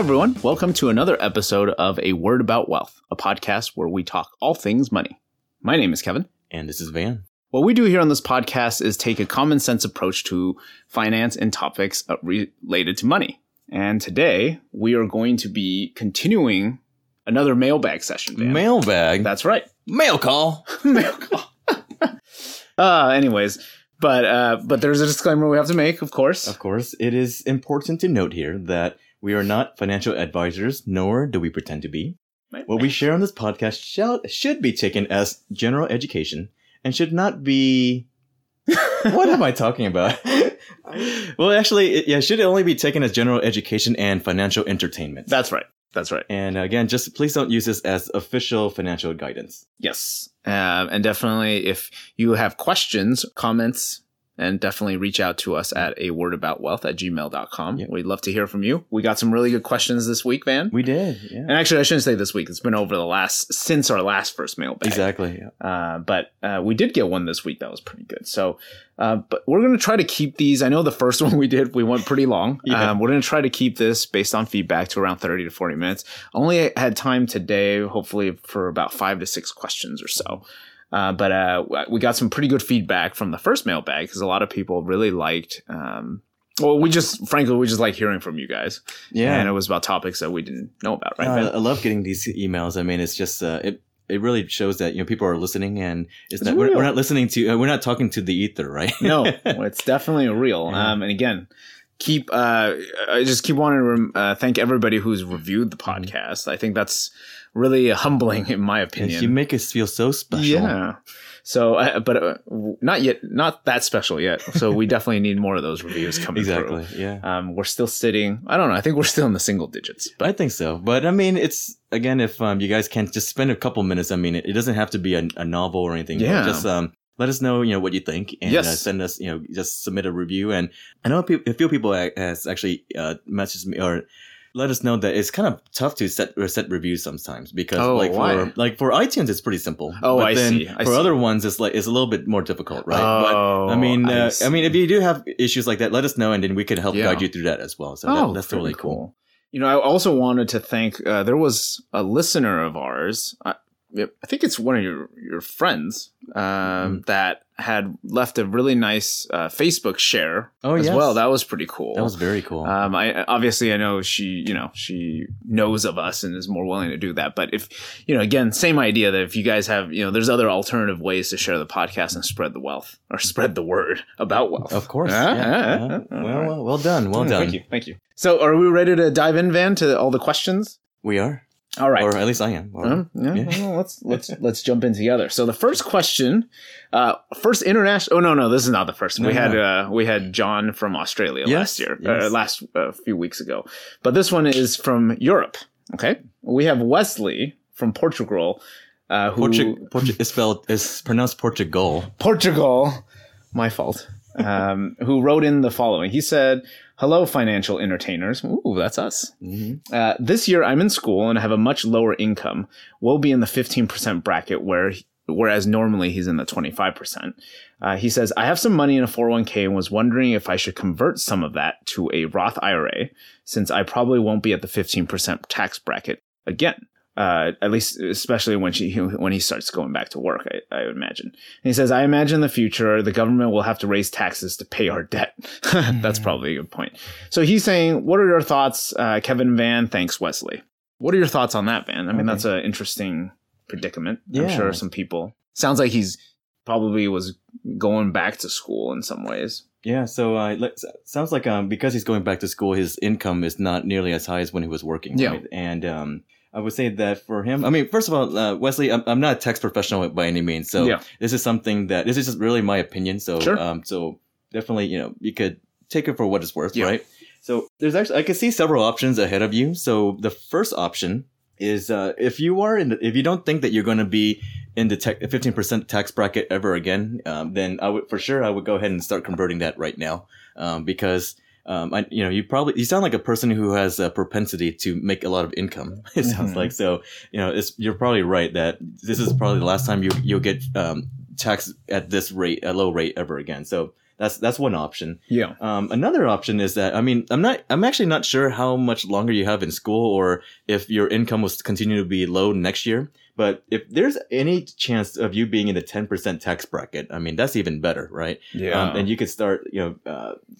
Hi, everyone. Welcome to another episode of A Word About Wealth, a podcast where we talk all things money. My name is Kevin. And this is Van. What we do here on this podcast is take a common sense approach to finance and topics related to money. And today, we are going to be continuing another mailbag session, Van. Mailbag? That's right. Mail call. Mail call. Anyways... But there's a disclaimer we have to make, of course. Of course. It is important to note here that we are not financial advisors, nor do we pretend to be. Right. What we share on this podcast should be taken as general education and should not be... What am I talking about? Well, actually, it should only be taken as general education and financial entertainment. That's right. That's right. And again, just please don't use this as official financial guidance. Yes. And definitely if you have questions, comments, and definitely reach out to us at awordaboutwealth@gmail.com. Yep. We'd love to hear from you. We got some really good questions this week, Van. We did. Yeah. And actually, I shouldn't say this week. It's been over since our last first mailbag. Exactly. Yeah. But we did get one this week that was pretty good. So, but we're going to try to keep these. I know the first one we did, we went pretty long. Yeah. We're going to try to keep this based on feedback to around 30 to 40 minutes. Only had time today, hopefully for about 5 to 6 questions or so. But we got some pretty good feedback from the first mailbag because a lot of people really liked, we just like hearing from you guys. Yeah. And it was about topics that we didn't know about, right? I love getting these emails. I mean, it's just, it really shows that, people are listening and we're not listening to, we're not talking to the ether, right? No, it's definitely real. Yeah. And again, I just keep wanting to thank everybody who's reviewed the podcast. I think that's really humbling in my opinion. Yes, you make us feel so special. Yeah. So, but not that special yet. So we definitely need more of those reviews coming exactly. through. Yeah. We're still sitting, I don't know. I think we're still in the single digits. But. I think so. But I mean, it's again, if you guys can just spend a couple minutes. I mean, it doesn't have to be a novel or anything. Yeah. Just, let us know, what you think and yes. Send us, just submit a review. And I know a few people has actually messaged me or let us know that it's kind of tough to set reviews sometimes because for iTunes, it's pretty simple. Oh, but I see. Other ones, it's a little bit more difficult, right? Oh, but, I mean, if you do have issues like that, let us know and then we could help guide you through that as well. So that's really cool. I also wanted to thank, there was a listener of ours. I think it's one of your friends that had left a really nice Facebook share well. That was pretty cool. That was very cool. I know she knows of us and is more willing to do that. But if, again, same idea that if you guys have, there's other alternative ways to share the podcast and spread the wealth or spread the word about wealth. Of course. Yeah. Well done. Well done. Thank you. So are we ready to dive in, Van, to all the questions? We are. All right. Or at least I am. Well, let's jump in together. So the first question, first international. Oh, no, this is not the first. We had John from Australia last year, few weeks ago. But this one is from Europe. Okay. We have Wesley from Portugal. It's pronounced Portugal. Portugal. My fault. Who wrote in the following. He said, hello, financial entertainers. Ooh, that's us. Mm-hmm. This year, I'm in school and have a much lower income. We'll be in the 15% bracket, whereas normally he's in the 25%. He says, I have some money in a 401k and was wondering if I should convert some of that to a Roth IRA, since I probably won't be at the 15% tax bracket again. At least, especially when he starts going back to work, I would imagine. And he says, I imagine in the future, the government will have to raise taxes to pay our debt. That's probably a good point. So he's saying, what are your thoughts, Kevin, Van? Thanks, Wesley. What are your thoughts on that, Van? I mean, that's an interesting predicament. Yeah. I'm sure some people. Sounds like he's probably was going back to school in some ways. Yeah, so sounds like because he's going back to school, his income is not nearly as high as when he was working. Yeah. Right? And... I would say that for him, I mean, first of all, Wesley, I'm not a tax professional by any means. So this is something that this is just really my opinion. So, sure. So definitely, you could take it for what it's worth, right? So there's actually, I could see several options ahead of you. So the first option is if you don't think that you're going to be in the 15% tax bracket ever again, then I would go ahead and start converting that right now because. You sound like a person who has a propensity to make a lot of income. It sounds like so. You're probably right that this is probably the last time you'll get taxed at this rate, a low rate, ever again. So That's one option. Yeah. Another option is that, I mean, I'm actually not sure how much longer you have in school or if your income will continue to be low next year. But if there's any chance of you being in the 10% tax bracket, I mean, that's even better, right? Yeah. And you could start,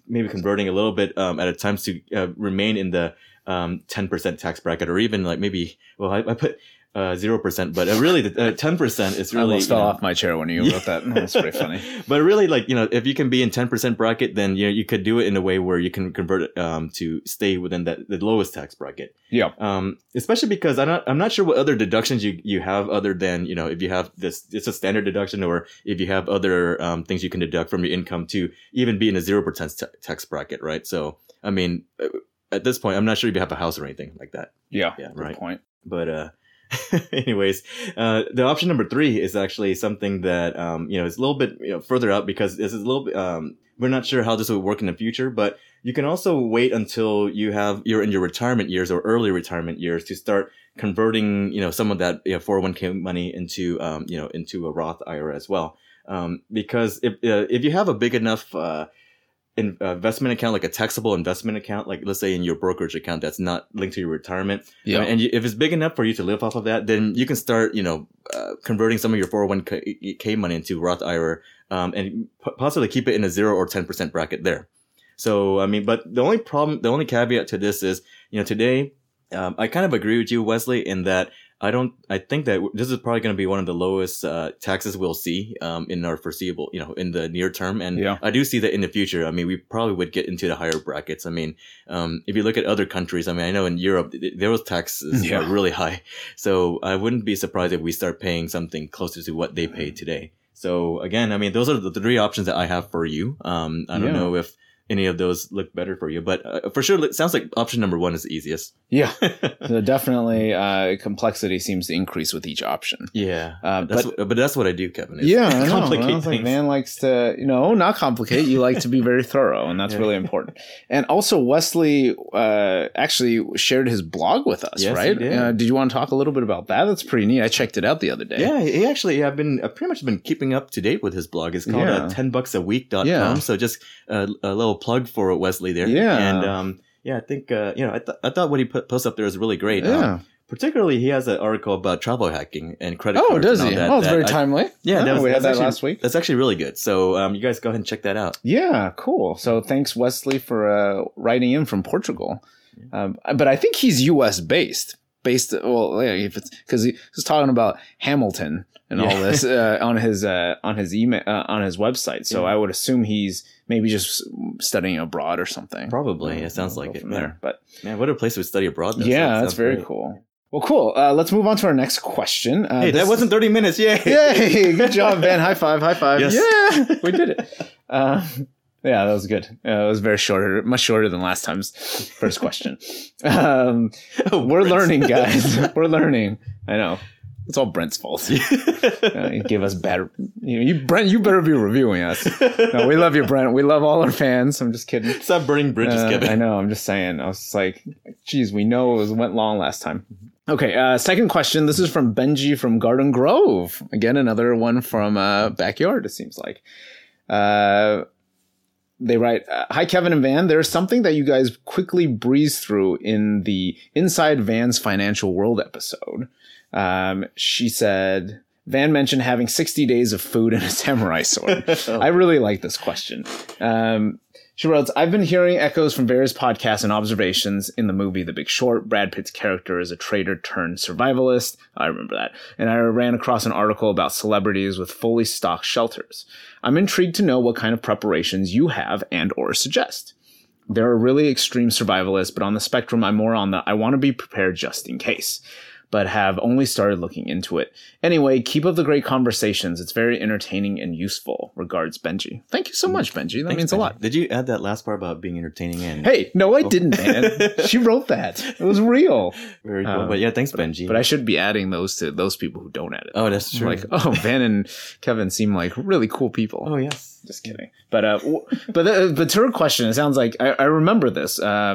maybe converting a little bit at a time to remain in the 10% tax bracket, or even like maybe, well, I put 0%, but really the 10% is really. I almost fell off my chair when you wrote that. That's pretty funny. But really, like, if you can be in 10% bracket, then you could do it in a way where you can convert it to stay within the lowest tax bracket. Yeah. Especially because I'm not sure what other deductions you have other than, if you have this, it's a standard deduction, or if you have other things you can deduct from your income to even be in a 0% tax bracket, right? So, I mean, at this point, I'm not sure if you have a house or anything like that. Yeah. Yeah. Right. Good point. But, anyways, the option number 3 is actually something that, is a little bit further out, because this is a little bit, we're not sure how this will work in the future, but you can also wait until you're in your retirement years or early retirement years to start converting, some of that 401k money into a Roth IRA as well. Because if you have a big enough, investment account, like a taxable investment account, like let's say in your brokerage account that's not linked to your retirement, and if it's big enough for you to live off of that, then you can start converting some of your 401k money into Roth IRA, and possibly keep it in a 0% or 10% bracket there. So I mean, but the only caveat to this is, today, I kind of agree with you, Wesley, in that I think that this is probably going to be one of the lowest taxes we'll see in our foreseeable, in the near term. And I do see that in the future. I mean, we probably would get into the higher brackets. I mean, if you look at other countries, I mean, I know in Europe, those taxes are really high. So I wouldn't be surprised if we start paying something closer to what they pay today. So again, I mean, those are the 3 options that I have for you. I don't know if any of those look better for you, but for sure, it sounds like option number 1 is the easiest. Yeah. So definitely, complexity seems to increase with each option. Yeah. But that's what I do, Kevin. Yeah. Complicate things. Like, Van likes to, not complicate. You like to be very thorough, and that's really important. And also, Wesley actually shared his blog with us, yes, right? He did. Did you want to talk a little bit about that? That's pretty neat. I checked it out the other day. Yeah. He actually, I've pretty much been keeping up to date with his blog. It's called 10bucksaweek.com. Yeah. So just a little plug for Wesley there. Yeah. And I think I thought what he posts up there is really great. Yeah. Particularly, he has an article about travel hacking and credit cards. Oh, does he? It's very timely. We had that last week. That's actually really good. So you guys go ahead and check that out. Yeah, cool. So thanks, Wesley, for writing in from Portugal. But I think he's U.S. based. Well, if it's because he was talking about Hamilton and all this on his email on his website. So I would assume he's maybe just studying abroad or something. Probably. It sounds like it. There. But man, what a place to study abroad. Though. Yeah, that's very great. Cool. Well, cool. Let's move on to our next question. That wasn't 30 minutes. Yay. Yay. Good job, Van. High five. Yes. Yeah, we did it. Yeah, that was good. It was very shorter, much shorter than last time's first question. We're learning, guys. We're learning. I know. It's all Brent's fault. You give us bad. Brent, you better be reviewing us. No, we love you, Brent. We love all our fans. I'm just kidding. Stop burning bridges, Kevin. I know. I'm just saying. I was like, geez, we know it went long last time. Okay. Second question. This is from Benji from Garden Grove. Again, another one from backyard, it seems like. They write, hi, Kevin and Van. There's something that you guys quickly breeze through in the Inside Van's Financial World episode. She said, Van mentioned having 60 days of food and a samurai sword. I really like this question. She wrote, I've been hearing echoes from various podcasts and observations in the movie The Big Short. Brad Pitt's character is a traitor turned survivalist. I remember that. And I ran across an article about celebrities with fully stocked shelters. I'm intrigued to know what kind of preparations you have and or suggest. There are really extreme survivalists, but on the spectrum, I'm more on the I want to be prepared just in case, but have only started looking into it. Anyway, keep up the great conversations. It's very entertaining and useful. Regards, Benji. Thank you so much, Benji. That means a lot. Did you add that last part about being entertaining and... Hey, no, I didn't, man. She wrote that. It was real. Very cool. But yeah, thanks, Benji. But I should be adding those to those people who don't add it. Oh, that's true. Like, Van and Kevin seem like really cool people. Oh, yes. Just kidding. But but to her question, it sounds like I remember this. I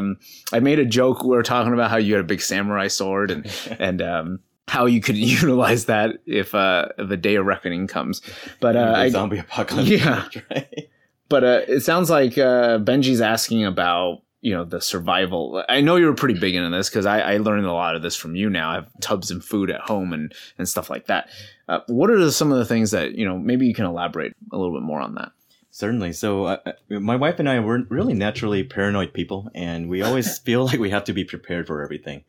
made a joke. We were talking about how you had a big samurai sword and how you could utilize that if the day of reckoning comes. But zombie apocalypse. Yeah. Right? But it sounds like Benji's asking about, you know, the survival. I know you were pretty big into this because I learned a lot of this from you now. I have tubs and food at home and stuff like that. What are some of the things that, you know, maybe you can elaborate a little bit more on that? Certainly. So my wife and I were really naturally paranoid people, and we always feel like we have to be prepared for everything.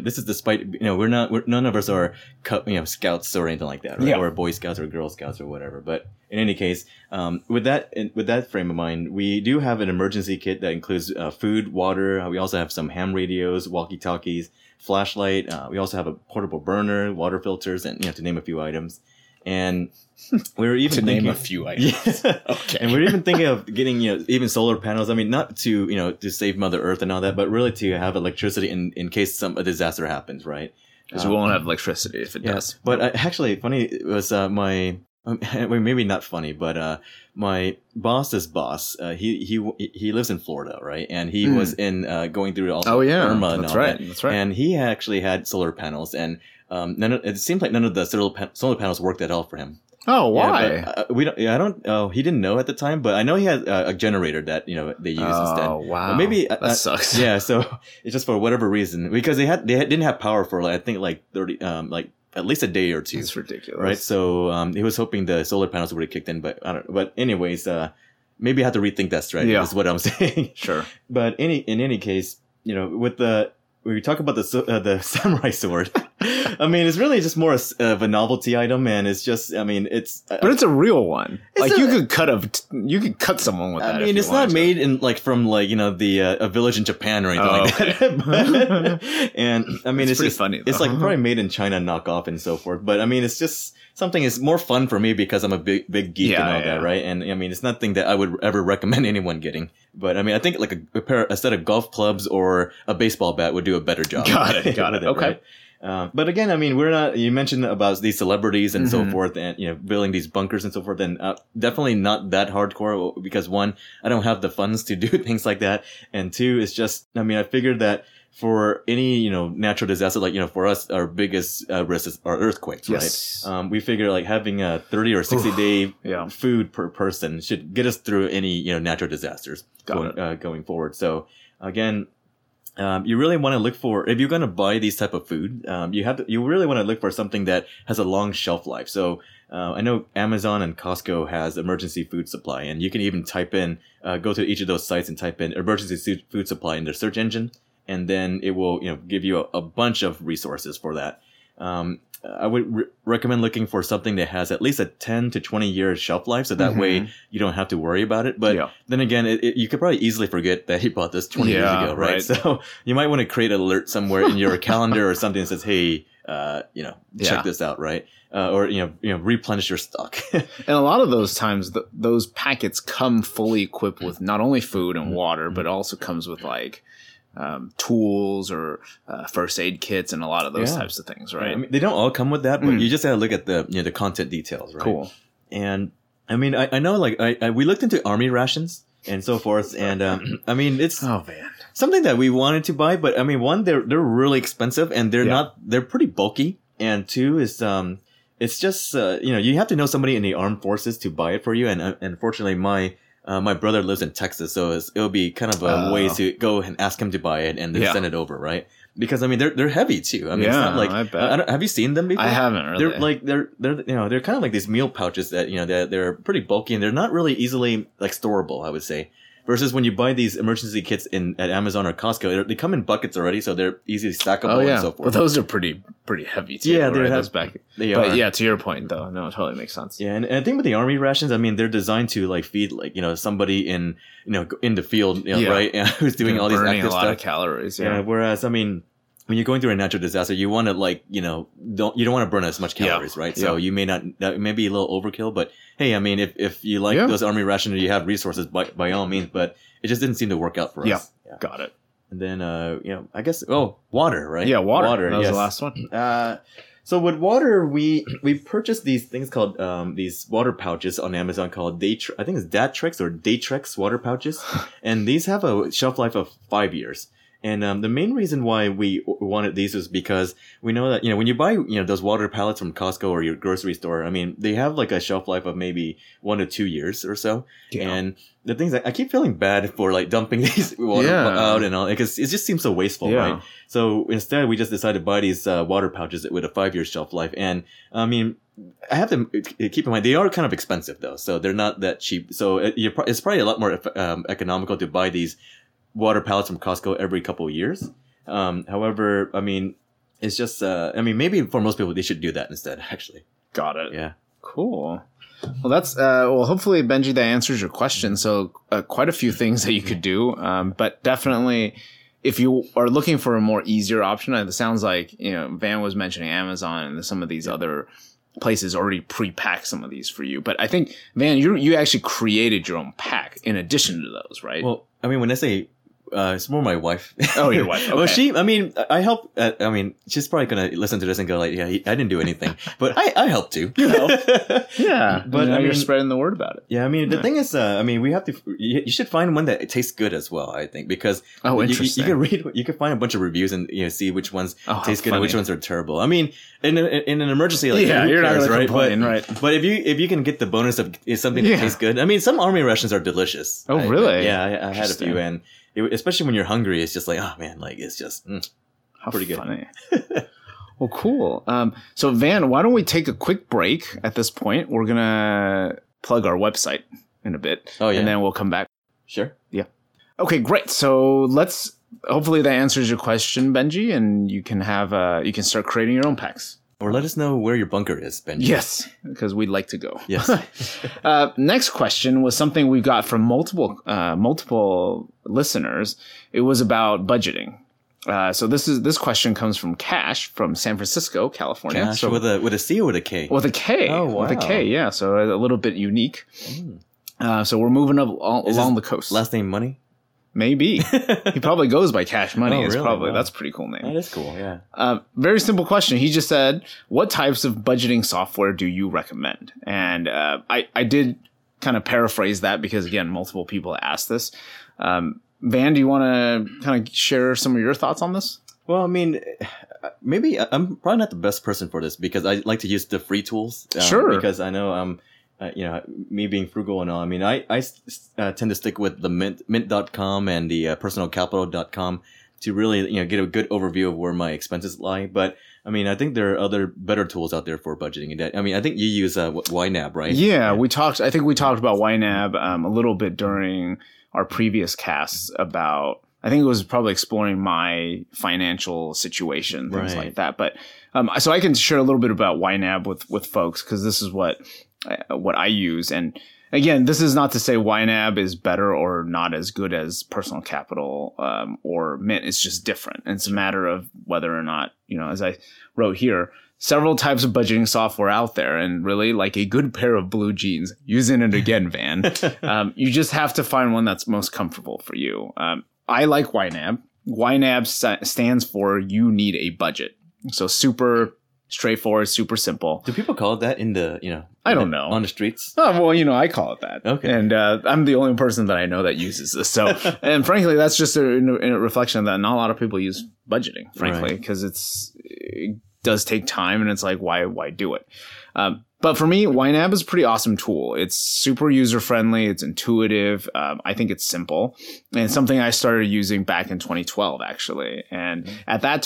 This is despite, you know, none of us are, you know, scouts or anything like that, right? Yeah. Or Boy Scouts or Girl Scouts or whatever. But in any case, with that frame of mind, we do have an emergency kit that includes food, water. We also have some ham radios, walkie-talkies, flashlight. We also have a portable burner, water filters, and, you know, to name a few items. And we were even thinking a few items. Yeah. Okay. And we were even thinking of getting, you know, even solar panels. I mean, not to, you know, to save Mother Earth and all that, but really to have electricity in case a disaster happens, right? Because we won't have electricity if it does. But actually, funny, it was maybe not funny, but my boss's boss, he lives in Florida, right? And he was in going through all Irma and all that. That's right. And he actually had solar panels, and it seems like none of the solar panels worked at all for him. Oh, why? Yeah, but, we don't. Yeah, I don't. Oh, he didn't know at the time, but I know he had a generator that, you know, they use instead. Oh, wow. But maybe that sucks. Yeah, so it's just for whatever reason, because they didn't have power for like, I think like 30 at least a day or two. It's ridiculous, right? So he was hoping the solar panels would have kicked in, but I don't. But anyways, maybe I have to rethink that strategy. Yeah. Is what I'm saying. Sure. But in any case, you know, with the we talk about the samurai sword. I mean, it's really just more of a novelty item, and it's just, I mean, it's... but it's a real one. Like, you could cut someone with that. I mean, it's not made in, like, from, like, you know, the a village in Japan or anything like that. And, I mean, it's pretty just, funny, though. It's, like, probably made in China knockoff and so forth. But, I mean, it's just something that's more fun for me because I'm a big geek that, right? And, I mean, it's nothing that I would ever recommend anyone getting. But, I mean, I think, like, a set of golf clubs or a baseball bat would do a better job. Got it. Okay. Right? But again, I mean, we're not, you mentioned about these celebrities and so forth and, you know, building these bunkers and so forth, and definitely not that hardcore because one, I don't have the funds to do things like that. And two, it's just, I mean, I figured that for any, you know, natural disaster, like, you know, for us, our biggest risks are earthquakes, yes. Right? We figure like having a 30 or 60 day food per person should get us through any, you know, natural disasters going forward. So again, you really want to look for, if you're going to buy these type of food, you really want to look for something that has a long shelf life. So, I know Amazon and Costco has emergency food supply, and you can even type in, go to each of those sites and type in emergency food supply in their search engine. And then it will, you know, give you a bunch of resources for that. I would recommend looking for something that has at least a 10 to 20 year shelf life. So that way you don't have to worry about it. But then again, you could probably easily forget that you bought this 20 years ago, right? So you might want to create an alert somewhere in your calendar or something that says, hey, you know, check this out, right? Or, you know, replenish your stock. And a lot of those times, those packets come fully equipped with not only food and water, but also comes with like, tools or first aid kits and a lot of those types of things, right? I mean, they don't all come with that, but you just gotta look at the, you know, the content details, right? Cool. And I mean, I know, like, we looked into army rations and so forth, and I mean, it's something that we wanted to buy, but I mean, one, they're really expensive, and they're they're pretty bulky, and two is it's just you know, you have to know somebody in the armed forces to buy it for you, and unfortunately, my brother lives in Texas, so it'll be kind of a way to go and ask him to buy it and then send it over, right? Because I mean, they're heavy too. I mean, it's not like have you seen them before? I haven't really. They're like they're you know, they're kind of like these meal pouches that, you know, they're pretty bulky and they're not really easily like storable, I would say. Versus when you buy these emergency kits at Amazon or Costco, they come in buckets already, so they're easily stackable and so forth. Well, those are pretty heavy too. Yeah, they're those back. But yeah, to your point though, no, it totally makes sense. Yeah, and I think with the army rations, I mean, they're designed to like feed like, you know, somebody in the field, you know, right, who's doing all these active stuff. Burning a lot of calories. Yeah. Whereas, I mean, when you're going through a natural disaster, you want to like, you know, don't want to burn as much calories, right? So you may not, that may be a little overkill, but. Hey, I mean, if you like those army rations or you have resources, by all means, but it just didn't seem to work out for us. Yeah, got it. And then, you know, I guess, water, right? Yeah, water. That was the last one. So with water, we purchased these things called, these water pouches on Amazon called I think it's Datrex or Datrex water pouches. And these have a shelf life of 5 years. And the main reason why we wanted these is because we know that, you know, when you buy, you know, those water pallets from Costco or your grocery store, I mean, they have like a shelf life of maybe 1 to 2 years or so. Yeah. And the things I keep feeling bad for, like, dumping these water out and all, because it just seems so wasteful, right? So instead, we just decided to buy these water pouches with a 5-year shelf life. And I mean, I have to keep in mind, they are kind of expensive though, so they're not that cheap. So it's probably a lot more economical to buy these water pallets from Costco every couple of years. However, I mean, it's just, I mean, maybe for most people, they should do that instead, actually. Got it. Yeah. Cool. Well, that's, well, hopefully, Benji, that answers your question. So quite a few things that you could do, but definitely if you are looking for a more easier option, it sounds like, you know, Van was mentioning Amazon and some of these other places already pre-pack some of these for you. But I think, Van, you actually created your own pack in addition to those, right? Well, I mean, when I say it's more my wife. Oh, your wife. Okay. Well, I mean, I help. I mean, she's probably going to listen to this and go like, yeah, I didn't do anything, but I helped too. You know? Yeah. But I mean, you're spreading the word about it. Yeah. I mean, the thing is, I mean, we have to, you should find one that tastes good as well, I think, because you can find a bunch of reviews and, you know, see which ones taste good and which ones are terrible. I mean, in an emergency, like, yeah, you're cares, not going to complain, right? But if you can get the bonus of something that tastes good, I mean, some army rations are delicious. Oh, really? Yeah. I had a few and, especially when you're hungry, it's just like, oh man, like it's just pretty funny. Good. Well, cool. So Van, why don't we take a quick break at this point? We're going to plug our website in a bit. Oh, yeah. And then we'll come back. Sure. Yeah. Okay, great. So hopefully that answers your question, Benji, and you can have, you can start creating your own packs. Or let us know where your bunker is, Benji. Yes, because we'd like to go. Yes. Next question was something we got from multiple listeners. It was about budgeting. So this question comes from Cash from San Francisco, California. Cash with a C or with a K? With a K. Oh, wow. With a K, yeah. So a little bit unique. Mm. So we're moving up along the coast. Last name Money? Maybe. He probably goes by Cash Money. It's really? Probably, wow. That's a pretty cool name. That is cool, yeah. Very simple question. He just said, what types of budgeting software do you recommend? And I did kind of paraphrase that because, again, multiple people asked this. Van, do you want to kind of share some of your thoughts on this? Well, I mean, maybe I'm probably not the best person for this because I like to use the free tools. Sure. Because I know... you know, me being frugal and all, I mean, I tend to stick with the Mint.com and the PersonalCapital.com to really, you know, get a good overview of where my expenses lie. But, I mean, I think there are other better tools out there for budgeting. I mean, I think you use YNAB, right? Yeah, we talked about YNAB a little bit during our previous casts about, I think it was probably exploring my financial situation, things like that. But so I can share a little bit about YNAB with folks because this is what I use. And again, this is not to say YNAB is better or not as good as Personal Capital or Mint. It's just different. And it's a matter of whether or not, you know, as I wrote here, several types of budgeting software out there, and really, like a good pair of blue jeans, using it again, Van, you just have to find one that's most comfortable for you. I like YNAB. YNAB stands for You Need a Budget. So super straightforward, super simple. Do people call it that in the, you know, I don't know, on the streets? Oh, well, you know, I call it that. Okay. And I'm the only person that I know that uses this. So, and frankly, that's just a reflection that not a lot of people use budgeting, frankly, because it does take time and it's like, why do it? But for me, YNAB is a pretty awesome tool. It's super user-friendly. It's intuitive. I think it's simple. And it's something I started using back in 2012, actually. And at that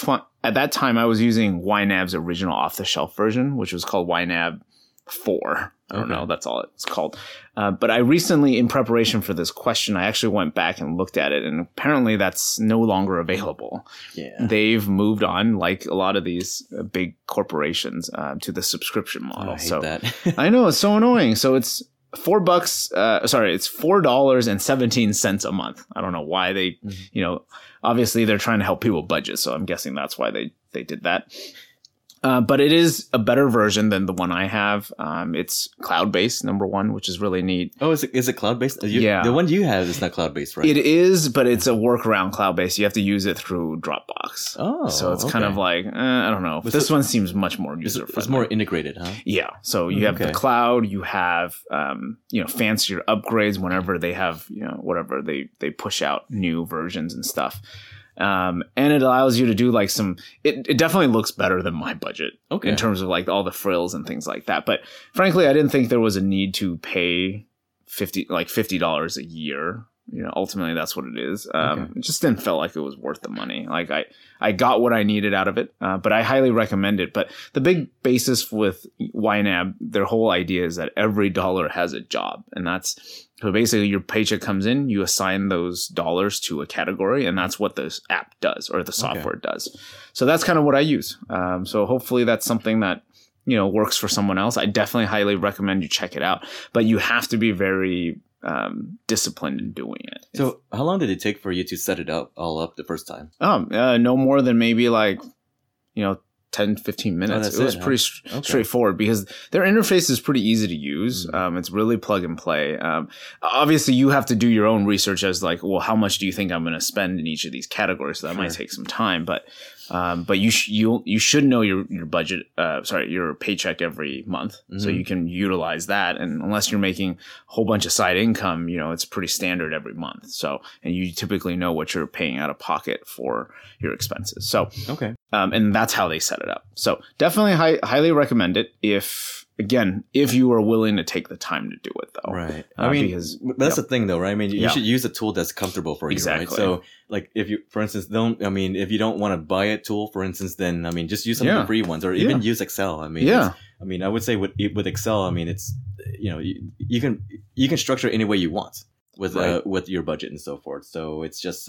time, I was using YNAB's original off-the-shelf version, which was called YNAB 4. I don't know. That's all it's called. But I recently, in preparation for this question, I actually went back and looked at it. And apparently, that's no longer available. Yeah. They've moved on, like a lot of these big corporations, to the subscription model. Oh, I hate that. I know. It's so annoying. So it's $4.17 a month. I don't know why they, you know, obviously, they're trying to help people budget. So I'm guessing that's why they did that. But it is a better version than the one I have. It's cloud-based, number one, which is really neat. Oh, is it cloud-based? Yeah. The one you have is not cloud-based, right? It is, but it's a workaround cloud-based. You have to use it through Dropbox. Oh, so it's kind of like, I don't know. But this one seems much more user-friendly. It's more integrated, huh? Yeah. So you have the cloud. You have, you know, fancier upgrades whenever they have, you know, whatever. They push out new versions and stuff. And it allows you to do like some, it definitely looks better than my budget in terms of like all the frills and things like that. But frankly, I didn't think there was a need to pay $50 a year. You know, ultimately that's what it is. It just didn't feel like it was worth the money. Like I got what I needed out of it, but I highly recommend it. But the big basis with YNAB, their whole idea is that every dollar has a job. And that's, so basically your paycheck comes in, you assign those dollars to a category, and that's what this app does or the software does. So that's kind of what I use. So hopefully that's something that, you know, works for someone else. I definitely highly recommend you check it out, but you have to be very disciplined in doing it. So how long did it take for you to set it up all up the first time? No more than maybe like, you know, 10, 15 minutes. It was pretty straightforward because their interface is pretty easy to use. Mm-hmm. It's really plug and play. Obviously, you have to do your own research as like, well, how much do you think I'm going to spend in each of these categories? So that might take some time, but you should know your budget, your paycheck every month. Mm-hmm. So you can utilize that. And unless you're making a whole bunch of side income, you know, it's pretty standard every month. So, and you typically know what you're paying out of pocket for your expenses. So, and that's how they set it up. So definitely highly recommend it if you are willing to take the time to do it, though. Right. I mean, that's the thing, though, right? I mean, you should use a tool that's comfortable for you, right? So, like, if you, for instance, if you don't want to buy a tool, for instance, then, I mean, just use some of the free ones or even use Excel. I mean, I would say with Excel, I mean, it's, you know, you can structure it any way you want with your budget and so forth. So it's just,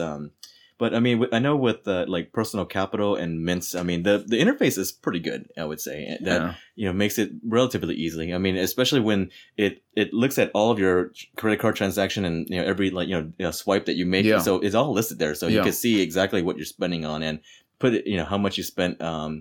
but I mean, I know with like Personal Capital and Mint, I mean, the interface is pretty good, I would say. That you know, makes it relatively easy. I mean, especially when it looks at all of your credit card transaction and, you know, every like, you know, swipe that you make. Yeah. So it's all listed there. So you can see exactly what you're spending on and put it, you know, how much you spent, how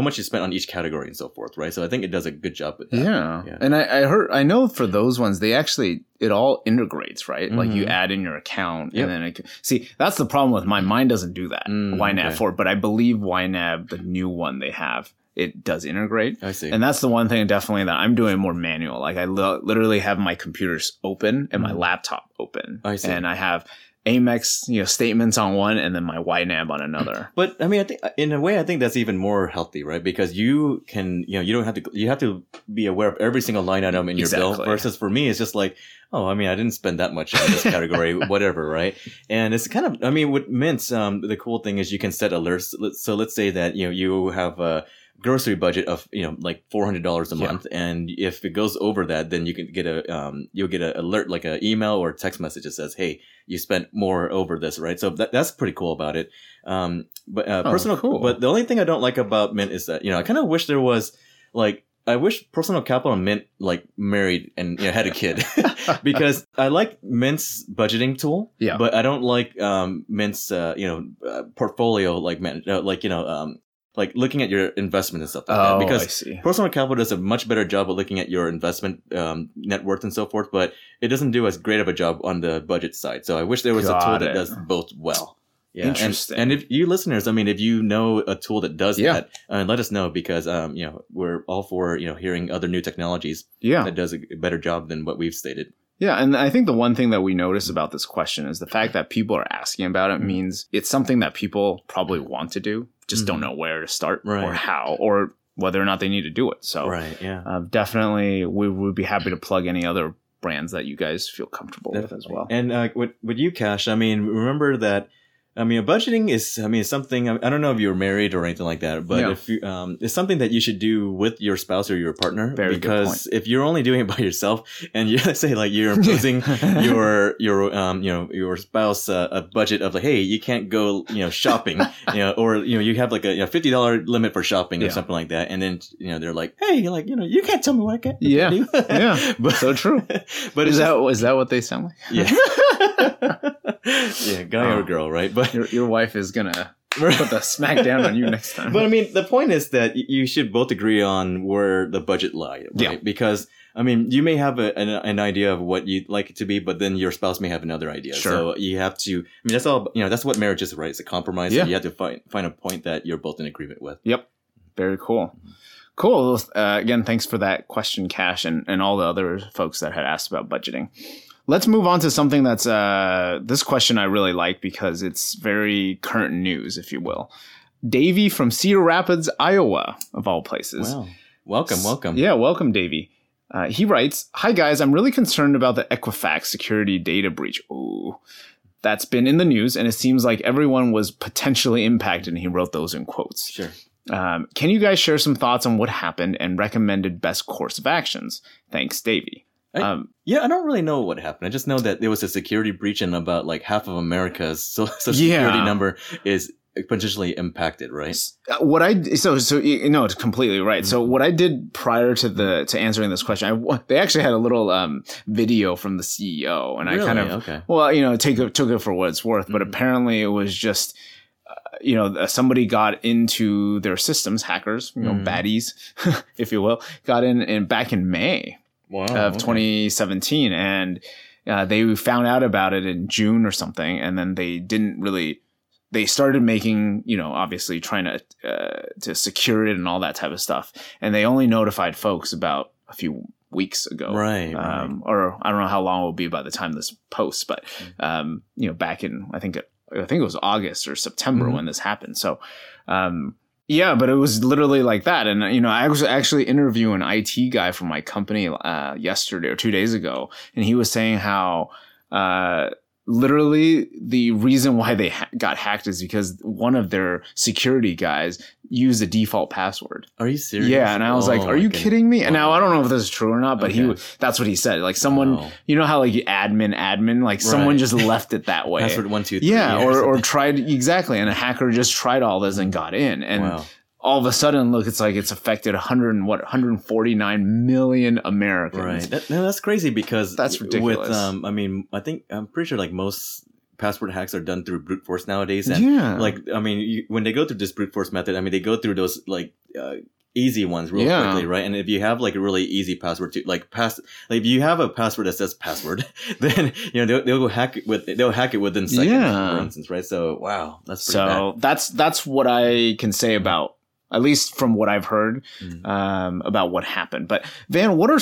much you spent on each category and so forth, right? So I think it does a good job with that. Yeah. And I know for those ones, they actually, it all integrates, right? Mm-hmm. Like you add in your account and then that's the problem with mine doesn't do that. YNAB 4, but I believe YNAB, the new one they have, it does integrate. I see. And that's the one thing definitely that I'm doing more manual. Like I literally have my computers open and my laptop open. I see. And I have Amex, you know, statements on one and then my YNAB on another. But I mean, I think in a way, I think that's even more healthy, right? Because you can, you know, you have to be aware of every single line item in your bill versus for me, it's just like, oh, I mean, I didn't spend that much on this category, whatever, right? And it's kind of, I mean, with Mint, the cool thing is you can set alerts. So let's say that, you know, you have a grocery budget of, you know, like $400 a month, and if it goes over that, then you can get you'll get an alert, like an email or a text message that says, hey, you spent more over this, right? So that's pretty cool about it. But the only thing I don't like about Mint is that, you know, I kind of wish there was like, I wish Personal Capital and Mint like married and, you know, had a kid because I like Mint's budgeting tool, but I don't like Mint's portfolio like looking at your investment and stuff like that. Because I see. Personal Capital does a much better job of looking at your investment net worth and so forth, but it doesn't do as great of a job on the budget side. So I wish there was a tool that does both well. Yeah. Interesting. And if you listeners, I mean, if you know a tool that does that, let us know because, you know, we're all for, you know, hearing other new technologies that does a better job than what we've stated. Yeah, and I think the one thing that we notice about this question is the fact that people are asking about it means it's something that people probably want to do, just don't know where to start or how or whether or not they need to do it. So definitely we would be happy to plug any other brands that you guys feel comfortable with as well. And with you, Cash, I mean, remember that, I mean, budgeting is, I mean, something, I don't know if you're married or anything like that, but if you, it's something that you should do with your spouse or your partner. Very because good point. If you're only doing it by yourself and you say like you're imposing your spouse a budget of like, hey, you can't go, you know, shopping, you know, or, you know, you have like a $50 limit for shopping or something like that. And then, you know, they're like, hey, like, you know, you can't tell me what I can't do. But, so true. But is that what they sound like? Yeah, guy or girl, right? But your wife is gonna put the smack down on you next time. But I mean, the point is that you should both agree on where the budget lies, right? Yeah. Because I mean, you may have an idea of what you'd like it to be, but then your spouse may have another idea. Sure. So you have to. I mean, that's all. You know, that's what marriage is, right? It's a compromise. Yeah. So you have to find a point that you're both in agreement with. Yep. Very cool. Cool. Again, thanks for that question, Cash, and all the other folks that had asked about budgeting. Let's move on to something that's this question I really like because it's very current news, if you will. Davey from Cedar Rapids, Iowa, of all places. Wow. Welcome. Yeah, welcome, Davey. He writes, "Hi, guys. I'm really concerned about the Equifax security data breach." Ooh. "That's been in the news, and it seems like everyone was potentially impacted," and he wrote those in quotes. Sure. "Can you guys share some thoughts on what happened and recommended best course of actions? Thanks, Davey." I don't really know what happened. I just know that there was a security breach and about like half of America's social security number is potentially impacted, right? It's completely right. Mm-hmm. So what I did prior to answering this question, they actually had a little video from the CEO, and really? I kind of took it for what it's worth. Mm-hmm. But apparently, it was just somebody got into their systems, hackers, baddies, if you will, got in and back in May. Wow, of 2017, and they found out about it in June or something, and then they started making, obviously trying to secure it and all that type of stuff, and they only notified folks about a few weeks ago, right. Or I don't know how long it will be by the time this posts, but back in I think it was August or September when this happened, so. Yeah, but it was literally like that. And, I was actually interviewing an IT guy from my company yesterday or 2 days ago. And he was saying how literally the reason why they got hacked is because one of their security guys used a default password. Are you serious? Yeah. And I was like, are you kidding me? And now I don't know if this is true or not, but that's what he said. Like someone, you know how like admin, like someone just left it that way. Password 1, 2, 3. Yeah. Or tried. Exactly. And a hacker just tried all this and got in. And all of a sudden, look, it's like it's affected 149 million Americans. Right. That's crazy because that's ridiculous. With, I'm pretty sure like most password hacks are done through brute force nowadays. And when they go through this brute force method, they go through those like easy ones real quickly, right? And if you have like a really easy password to if you have a password that says password, then they'll hack it within seconds, for instance, right? So wow, that's pretty bad. That's what I can say about. At least from what I've heard about what happened. But Van, what are,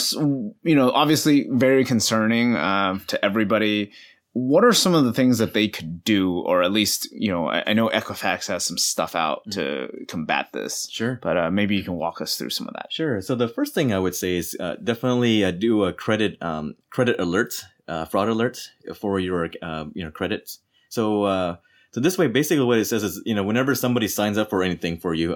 obviously very concerning to everybody. What are some of the things that they could do? Or at least, I know Equifax has some stuff out to combat this. Sure. But maybe you can walk us through some of that. Sure. So the first thing I would say is definitely do a credit alerts, fraud alerts for your, credits. So this way, basically what it says is, whenever somebody signs up for anything for you,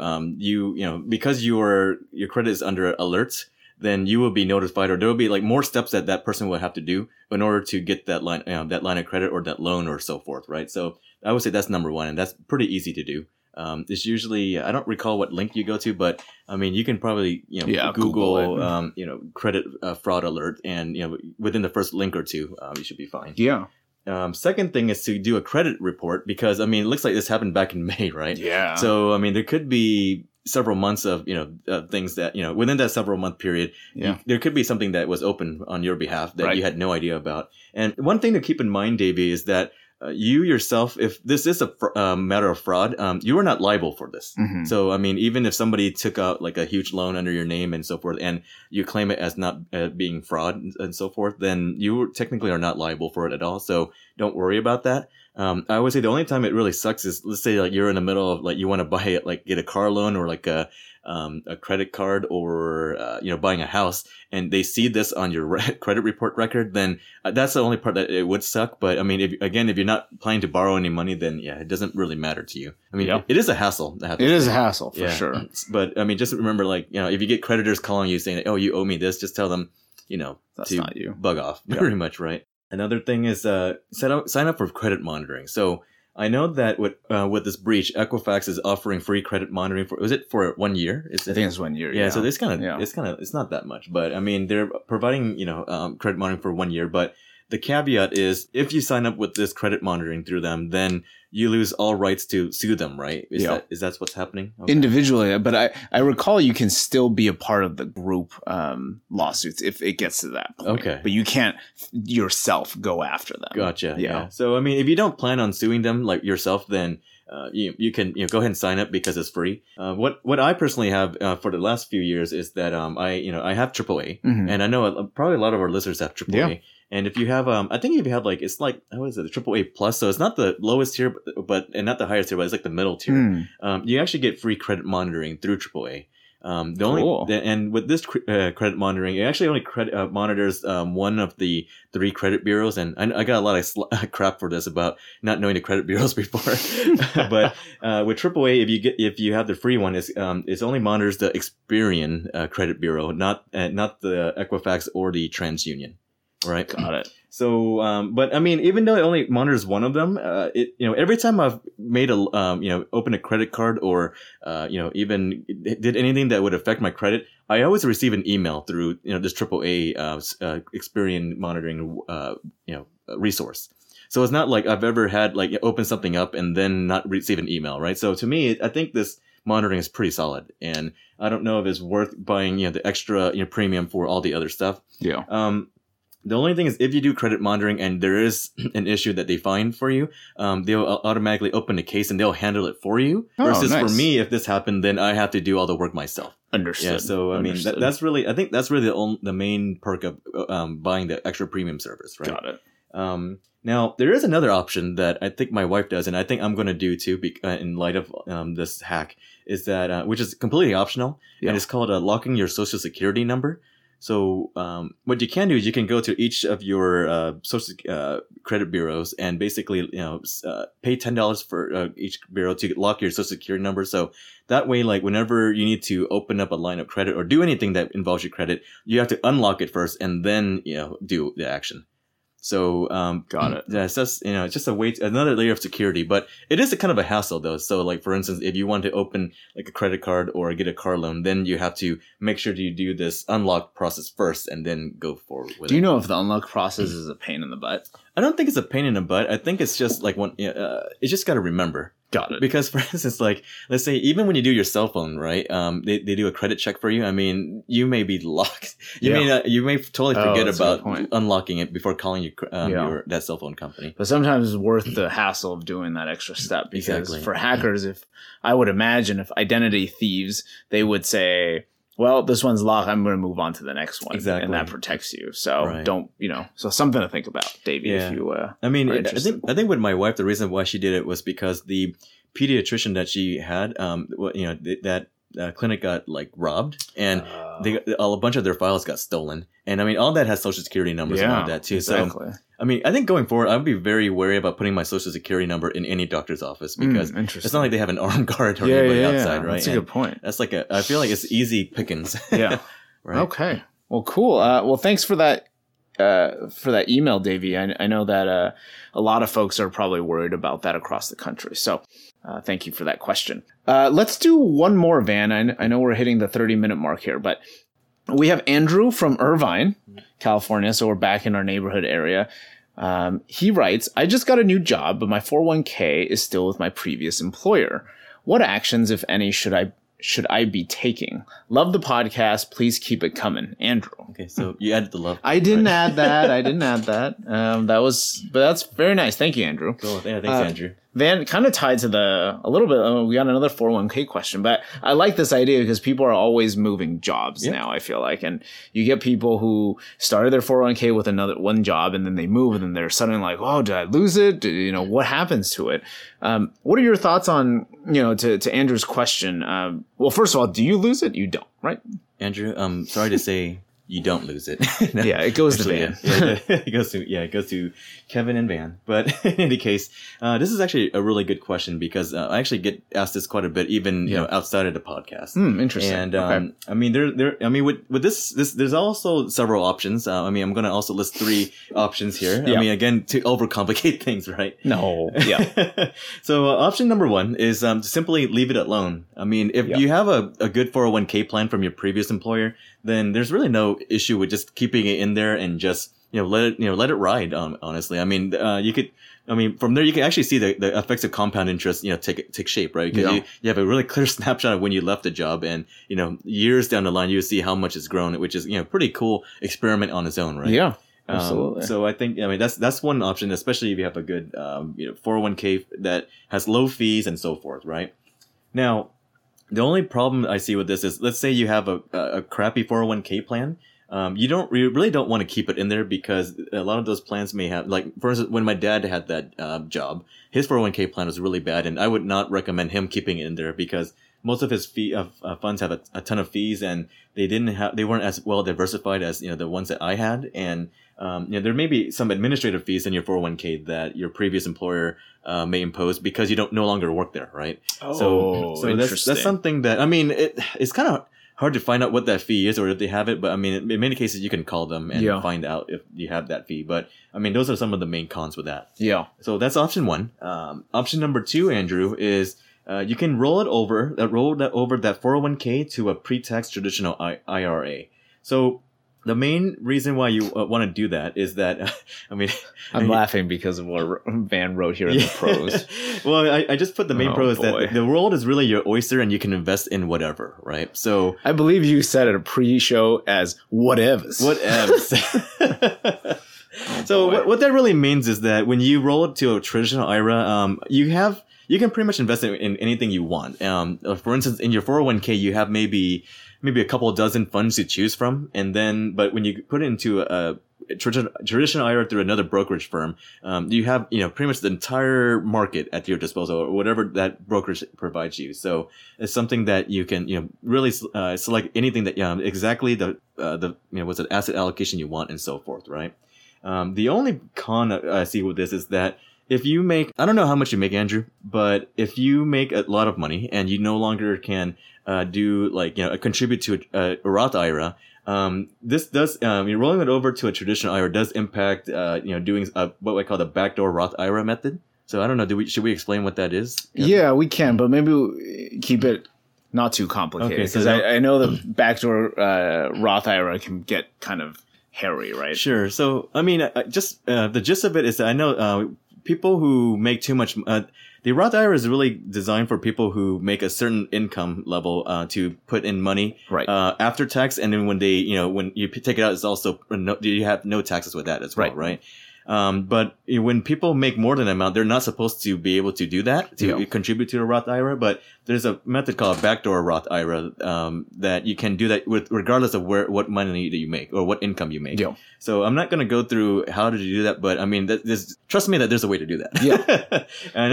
because your credit is under alerts, then you will be notified, or there will be like more steps that person will have to do in order to get that line of credit or that loan or so forth, right? So I would say that's number one, and that's pretty easy to do. It's usually, I don't recall what link you go to, but you can probably, Google credit fraud alert, and within the first link or two, you should be fine. Yeah. Second thing is to do a credit report because, it looks like this happened back in May, right? Yeah. So, there could be several months of, things that, within that several month period, there could be something that was open on your behalf that you had no idea about. And one thing to keep in mind, Davey, is that you yourself, if this is a matter of fraud, you are not liable for this. Mm-hmm. So, even if somebody took out like a huge loan under your name and so forth, and you claim it as not being fraud and so forth, then you technically are not liable for it at all. So don't worry about that. I would say the only time it really sucks is, let's say like you're in the middle of like, you want to buy it, like get a car loan or like a credit card or, buying a house, and they see this on your credit report record, then that's the only part that it would suck. But if you're not planning to borrow any money, then it doesn't really matter to you. It is a hassle. It is a hassle for sure. But just remember, like, if you get creditors calling you saying, "Oh, you owe me this," just tell them, that's to not you. Bug off. Yeah. Pretty much, right? Another thing is, sign up for credit monitoring. So, I know that with this breach, Equifax is offering free credit monitoring for 1 year? I think it's 1 year. Yeah. So it's not that much, but they're providing, credit monitoring for 1 year. But the caveat is, if you sign up with this credit monitoring through them, then you lose all rights to sue them, right? Is that what's happening? Okay. Individually, but I recall you can still be a part of the group lawsuits if it gets to that point. Okay. But you can't yourself go after them. Gotcha. Yeah. So, if you don't plan on suing them like yourself, then you can go ahead and sign up because it's free. What I personally have for the last few years is that I have AAA, mm-hmm. and I know probably a lot of our listeners have AAA. Yeah. And if you have, I think if you have like, it's like, how is it? The AAA plus. So it's not the lowest tier, and not the highest tier, but it's like the middle tier. Mm. You actually get free credit monitoring through AAA. And with this credit monitoring, it actually only monitors one of the three credit bureaus. And I got a lot of crap for this about not knowing the credit bureaus before. But with AAA, if you have the free one, it only monitors the Experian credit bureau, not the Equifax or the TransUnion. Right. Got it. So, but I mean, even though it only monitors one of them, every time I've made opened a credit card or, even did anything that would affect my credit, I always receive an email through, this AAA, Experian monitoring, resource. So it's not like I've ever had like open something up and then not receive an email. Right. So to me, I think this monitoring is pretty solid, and I don't know if it's worth buying, the extra, premium for all the other stuff. Yeah. The only thing is, if you do credit monitoring and there is an issue that they find for you, they'll automatically open a case and they'll handle it for you. Versus nice. For me, if this happened, then I have to do all the work myself. Understood. Yeah, so I mean, that's really the main perk of buying the extra premium service, right? Got it. Now, there is another option that I think my wife does, and I think I'm going to do too, in light of this hack, is that which is completely optional, and it's called locking your Social Security number. So what you can do is you can go to each of your social credit bureaus and basically pay $10 for each bureau to lock your Social Security number. So that way, like whenever you need to open up a line of credit or do anything that involves your credit, you have to unlock it first and then do the action. So got it. Yeah, it's just it's just a way another layer of security, but it is a kind of a hassle though. So like for instance, if you want to open like a credit card or get a car loan, then you have to make sure you do this unlock process first and then go forward with it. Do you know if the unlock process is a pain in the butt? I don't think it's a pain in the butt. I think it's just like it's just got to remember. Got it. Because for instance, like let's say even when you do your cell phone, right? They do a credit check for you. I mean, you may be locked. You may totally forget about unlocking it before calling your cell phone company. But sometimes it's worth the hassle of doing that extra step because for hackers, if I would imagine if identity thieves, they would say, well, this one's locked. I'm going to move on to the next one. Exactly. And that protects you. So so something to think about, Davey, if you I think with my wife, the reason why she did it was because the pediatrician that she had, that clinic got like robbed and a bunch of their files got stolen. And I mean, all that has Social Security numbers and all that too. Exactly. So I mean, I think going forward, I would be very wary about putting my Social Security number in any doctor's office because it's not like they have an armed guard or anybody outside, right? That's a good point. That's like I feel like it's easy pickings. Right. Okay. Well, cool. Well, thanks for that email, Davey. I know that a lot of folks are probably worried about that across the country. So thank you for that question. Let's do one more, Van. I know we're hitting the 30-minute mark here, but we have Andrew from Irvine, California. So we're back in our neighborhood area. He writes, I just got a new job, but my 401k is still with my previous employer. What actions, if any, should I be taking? Love the podcast. Please keep it coming. Andrew. Okay. So you added the love. I didn't add that. But that's very nice. Thank you, Andrew. Cool. Yeah, thanks, Andrew. Van, kind of tied to we got another 401k question, but I like this idea because people are always moving jobs now, I feel like. And you get people who started their 401k with one job and then they move and then they're suddenly like, oh, did I lose it? What happens to it? What are your thoughts on, to Andrew's question? Well, first of all, do you lose it? You don't, right? Andrew, I'm sorry to say you don't lose it. No, it goes to Van. It goes to Kevin and Van. But in any case, this is actually a really good question because I actually get asked this quite a bit, even outside of the podcast. Interesting. And okay. I mean, with this, there's also several options. I'm going to also list three options here. Yeah. I mean, again, to overcomplicate things, right? No. Yeah. So option number one is to simply leave it alone. I mean, if you have a good 401k plan from your previous employer, then there's really no issue with just keeping it in there and just let it ride. Honestly, I mean, from there you can actually see the effects of compound interest take shape, right? Because you have a really clear snapshot of when you left the job, and years down the line you see how much it's grown, which is pretty cool experiment on its own, right? Yeah. Absolutely. So I think, I mean, that's one option, especially if you have a good 401k that has low fees and so forth, right? Now, the only problem I see with this is, let's say you have a crappy 401k plan. You really don't want to keep it in there because a lot of those plans may have, like, for instance, when my dad had that job, his 401k plan was really bad, and I would not recommend him keeping it in there because most of his funds have a ton of fees, and they weren't as well diversified as the ones that I had, and there may be some administrative fees in your 401k that your previous employer may impose because you don't no longer work there, right? Oh, so that's something that, I mean, it's kind of hard to find out what that fee is or if they have it, but I mean, in many cases you can call them and find out if you have that fee. But I mean, those are some of the main cons with that. Yeah. So that's option one. Option number two, Andrew, is you can roll that over that 401k to a pre-tax traditional IRA. So the main reason why you want to do that is that, I'm laughing because of what Van wrote here in the pros. Well, I just put the main pro is that the world is really your oyster and you can invest in whatever, right? So I believe you said at a pre-show as whatevs. Whatevs. So what that really means is that when you roll it to a traditional IRA, you can pretty much invest in anything you want. For instance, in your 401k, you have maybe a couple dozen funds to choose from. But when you put it into a traditional IRA through another brokerage firm, you have, pretty much the entire market at your disposal or whatever that brokerage provides you. So it's something that you can, really select anything that, exactly the asset allocation you want and so forth, right? The only con I see with this is that if you make, I don't know how much you make, Andrew, but if you make a lot of money and you no longer can contribute to a Roth IRA, this does, rolling it over to a traditional IRA does impact, doing what I call the backdoor Roth IRA method. So I don't know, should we explain what that is? Yeah, we can, but maybe we keep it not too complicated. Okay, because I know the backdoor Roth IRA can get kind of hairy, right? Sure. So, the gist of it is that I know people who make too much the Roth IRA is really designed for people who make a certain income level to put in money after tax, and then when you take it out, it's also you have no taxes with that as well, right? But when people make more than an amount, they're not supposed to be able to do that to contribute to a Roth IRA. But there's a method called a backdoor Roth IRA that you can do that with, regardless of what money that you make or what income you make. Yeah. So I'm not going to go through how to do that, but trust me that there's a way to do that. Yeah. And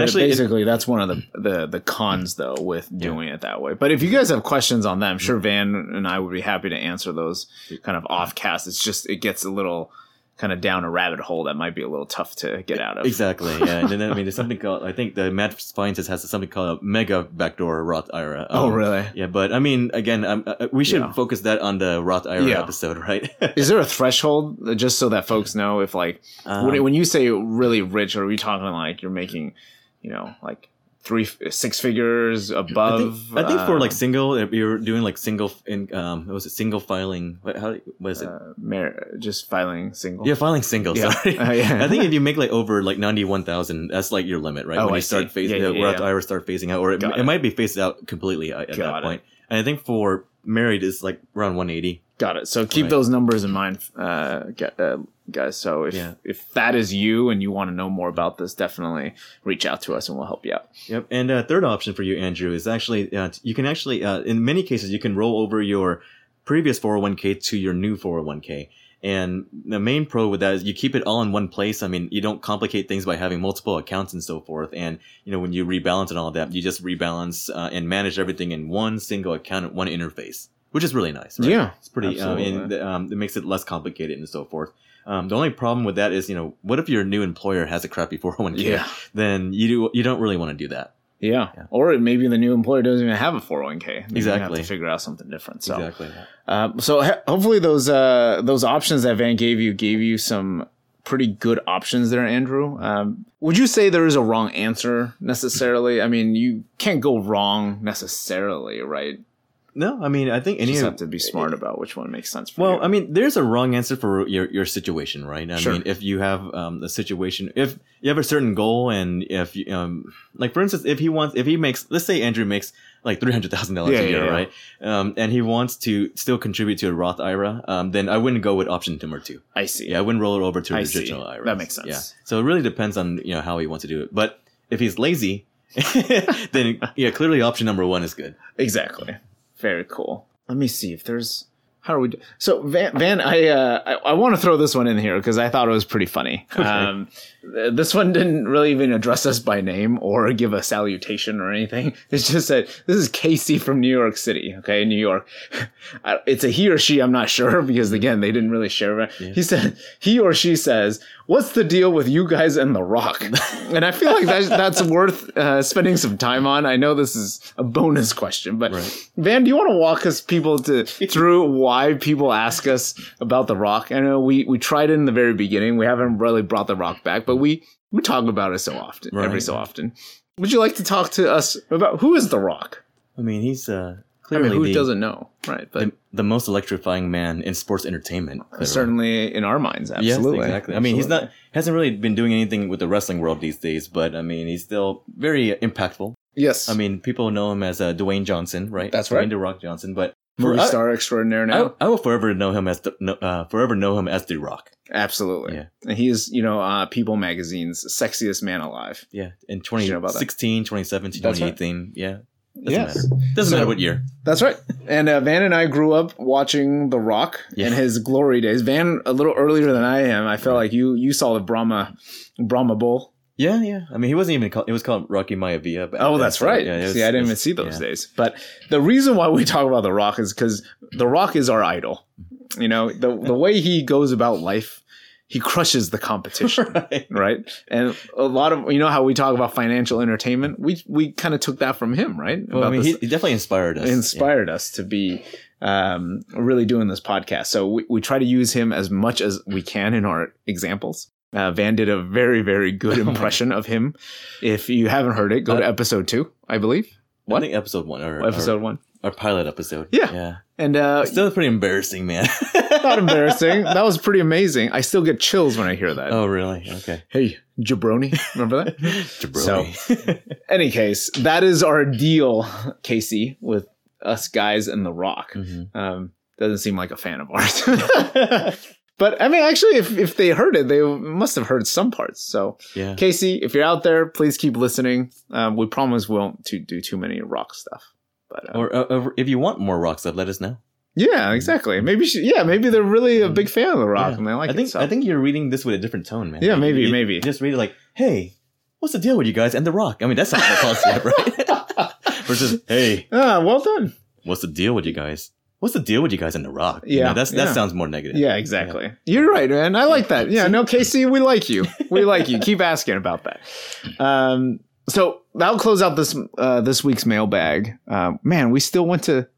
that's one of the cons though with doing it that way. But if you guys have questions on that, I'm sure Van and I would be happy to answer those kind of off cast. It's just it gets a little kind of down a rabbit hole that might be a little tough to get out of. Exactly, yeah. And then, there's something called, I think the Mad Fientist has something called a mega backdoor Roth IRA. Oh, really? Yeah, but we should focus that on the Roth IRA episode, right? Is there a threshold, just so that folks know if, like, when you say really rich, are we talking like you're making, like, 6 figures above? I think for like single, if you're doing like single in what was it, single filing, what is it, just filing single, filing single, yeah. Sorry. I think if you make like over like 91,000, that's like your limit, right? IRA start phasing out, or it might be phased out completely at that point. And I think for married is like around 180. Got it. So keep those numbers in mind, guys. So if that is you and you want to know more about this, definitely reach out to us and we'll help you out. Yep. And third option for you, Andrew, is actually you can actually in many cases you can roll over your previous 401k to your new 401k. And the main pro with that is you keep it all in one place. I mean, you don't complicate things by having multiple accounts and so forth. And, when you rebalance and all that, you just rebalance and manage everything in one single account at one interface, which is really nice. Right? Yeah. It's pretty, it makes it less complicated and so forth. The only problem with that is, what if your new employer has a crappy 401k? Yeah. Then you don't really want to do that. Yeah. Or maybe the new employer doesn't even have a 401k. Maybe you have to figure out something different. So, exactly. So hopefully those options that Van gave you some pretty good options there, Andrew. Would you say there is a wrong answer necessarily? I mean, you can't go wrong necessarily, right? No, I think you just have to be smart about which one makes sense for you. Well, there's a wrong answer for your situation, right? I mean, if you have a situation, if you have a certain goal, and if you, like for instance, if he makes, let's say Andrew makes like $300,000 a year, right? And he wants to still contribute to a Roth IRA, then I wouldn't go with option number two. I see. Yeah, I wouldn't roll it over to a traditional IRA. That makes sense. Yeah. So it really depends on, you know, how he wants to do it. But if he's lazy, then yeah, clearly option number one is good. Exactly. Very cool. Let me see if there's... How are we doing? So Van, I want to throw this one in here because I thought it was pretty funny. This one didn't really even address us by name or give a salutation or anything. It just said, this is Casey from New York City. Okay, New York. It's a he or she, I'm not sure, because again, they didn't really share it. Yeah. He said, he or she says, what's the deal with you guys and The Rock? And I feel like that's worth spending some time on. I know this is a bonus question, but right. Van, do you want to walk us through why people ask us about The Rock? I know we tried it in the very beginning. We haven't really brought The Rock back, but we talk about it so often, every so often. Would you like to talk to us about who is The Rock? I mean, he's clearly who doesn't know, right? But the most electrifying man in sports entertainment, certainly in our minds, absolutely. Yes, exactly. I mean, hasn't really been doing anything with the wrestling world these days, but I mean, he's still very impactful. Yes, I mean, people know him as Dwayne Johnson, right? That's right, Dwayne The Rock Johnson, but movie star extraordinaire. Now, I will forever know him as The Rock. Absolutely, yeah. And he is, you know, People Magazine's sexiest man alive. Yeah, in 2016, 2017, 2018, right. Yeah. Doesn't matter what year. That's right. And Van and I grew up watching The Rock in his glory days. Van, a little earlier than I am. I felt like you saw the Brahma Bull. Yeah, yeah. I mean, he wasn't even called, it was called Rocky Maivia. That's right. Yeah, I didn't even see those days. But the reason why we talk about The Rock is because The Rock is our idol. You know, the way he goes about life. He crushes the competition, right? And a lot of, you know how we talk about financial entertainment? We kind of took that from him, right? Well, I mean, he definitely inspired us. Inspired us to be really doing this podcast. So we try to use him as much as we can in our examples. Van did a very, very good impression of him. If you haven't heard it, go to episode 2, I believe. What? I think episode 1. Our pilot episode. Yeah. And it's still pretty embarrassing, man. Not embarrassing. That was pretty amazing. I still get chills when I hear that. Oh, really? Okay. Hey, jabroni. Remember that? Jabroni. So, any case, that is our deal, Casey, with us guys and The Rock. Mm-hmm. Doesn't seem like a fan of ours. But, I mean, actually, if they heard it, they must have heard some parts. So, Casey, if you're out there, please keep listening. We promise we won't do too many rock stuff. But, or if you want more rock stuff, let us know. Yeah, exactly. Maybe they're really a big fan of The Rock. Yeah. And they like I think you're reading this with a different tone, man. Yeah, like, maybe. Just read it like, hey, what's the deal with you guys and The Rock? I mean, that's not the concept, right? Versus, hey. Well done. What's the deal with you guys? What's the deal with you guys and The Rock? Yeah. You know, that sounds more negative. Yeah, exactly. Yeah. You're right, man. I like that. Yeah, no, Casey, we like you. We like you. Keep asking about that. So that'll close out this week's mailbag. Man, we still went to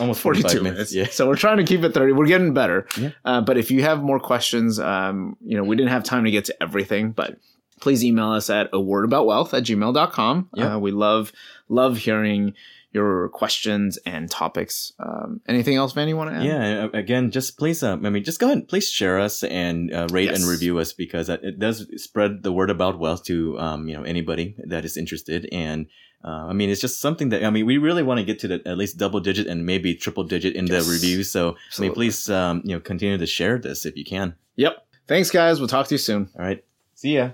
almost 42 minutes. Yeah. So we're trying to keep it 30. We're getting better. Yeah. But if you have more questions, you know, we didn't have time to get to everything, but please email us at awordaboutwealth@gmail.com. Yeah. We love hearing your questions and topics. Anything else, Van, you want to add? Yeah. Again, just please, just go ahead and please share us and rate and review us, because it does spread the word about wealth to, anybody that is interested. And, it's just something that, we really want to get to at least double digit and maybe triple digit in the reviews. So, please, continue to share this if you can. Yep. Thanks, guys. We'll talk to you soon. All right. See ya.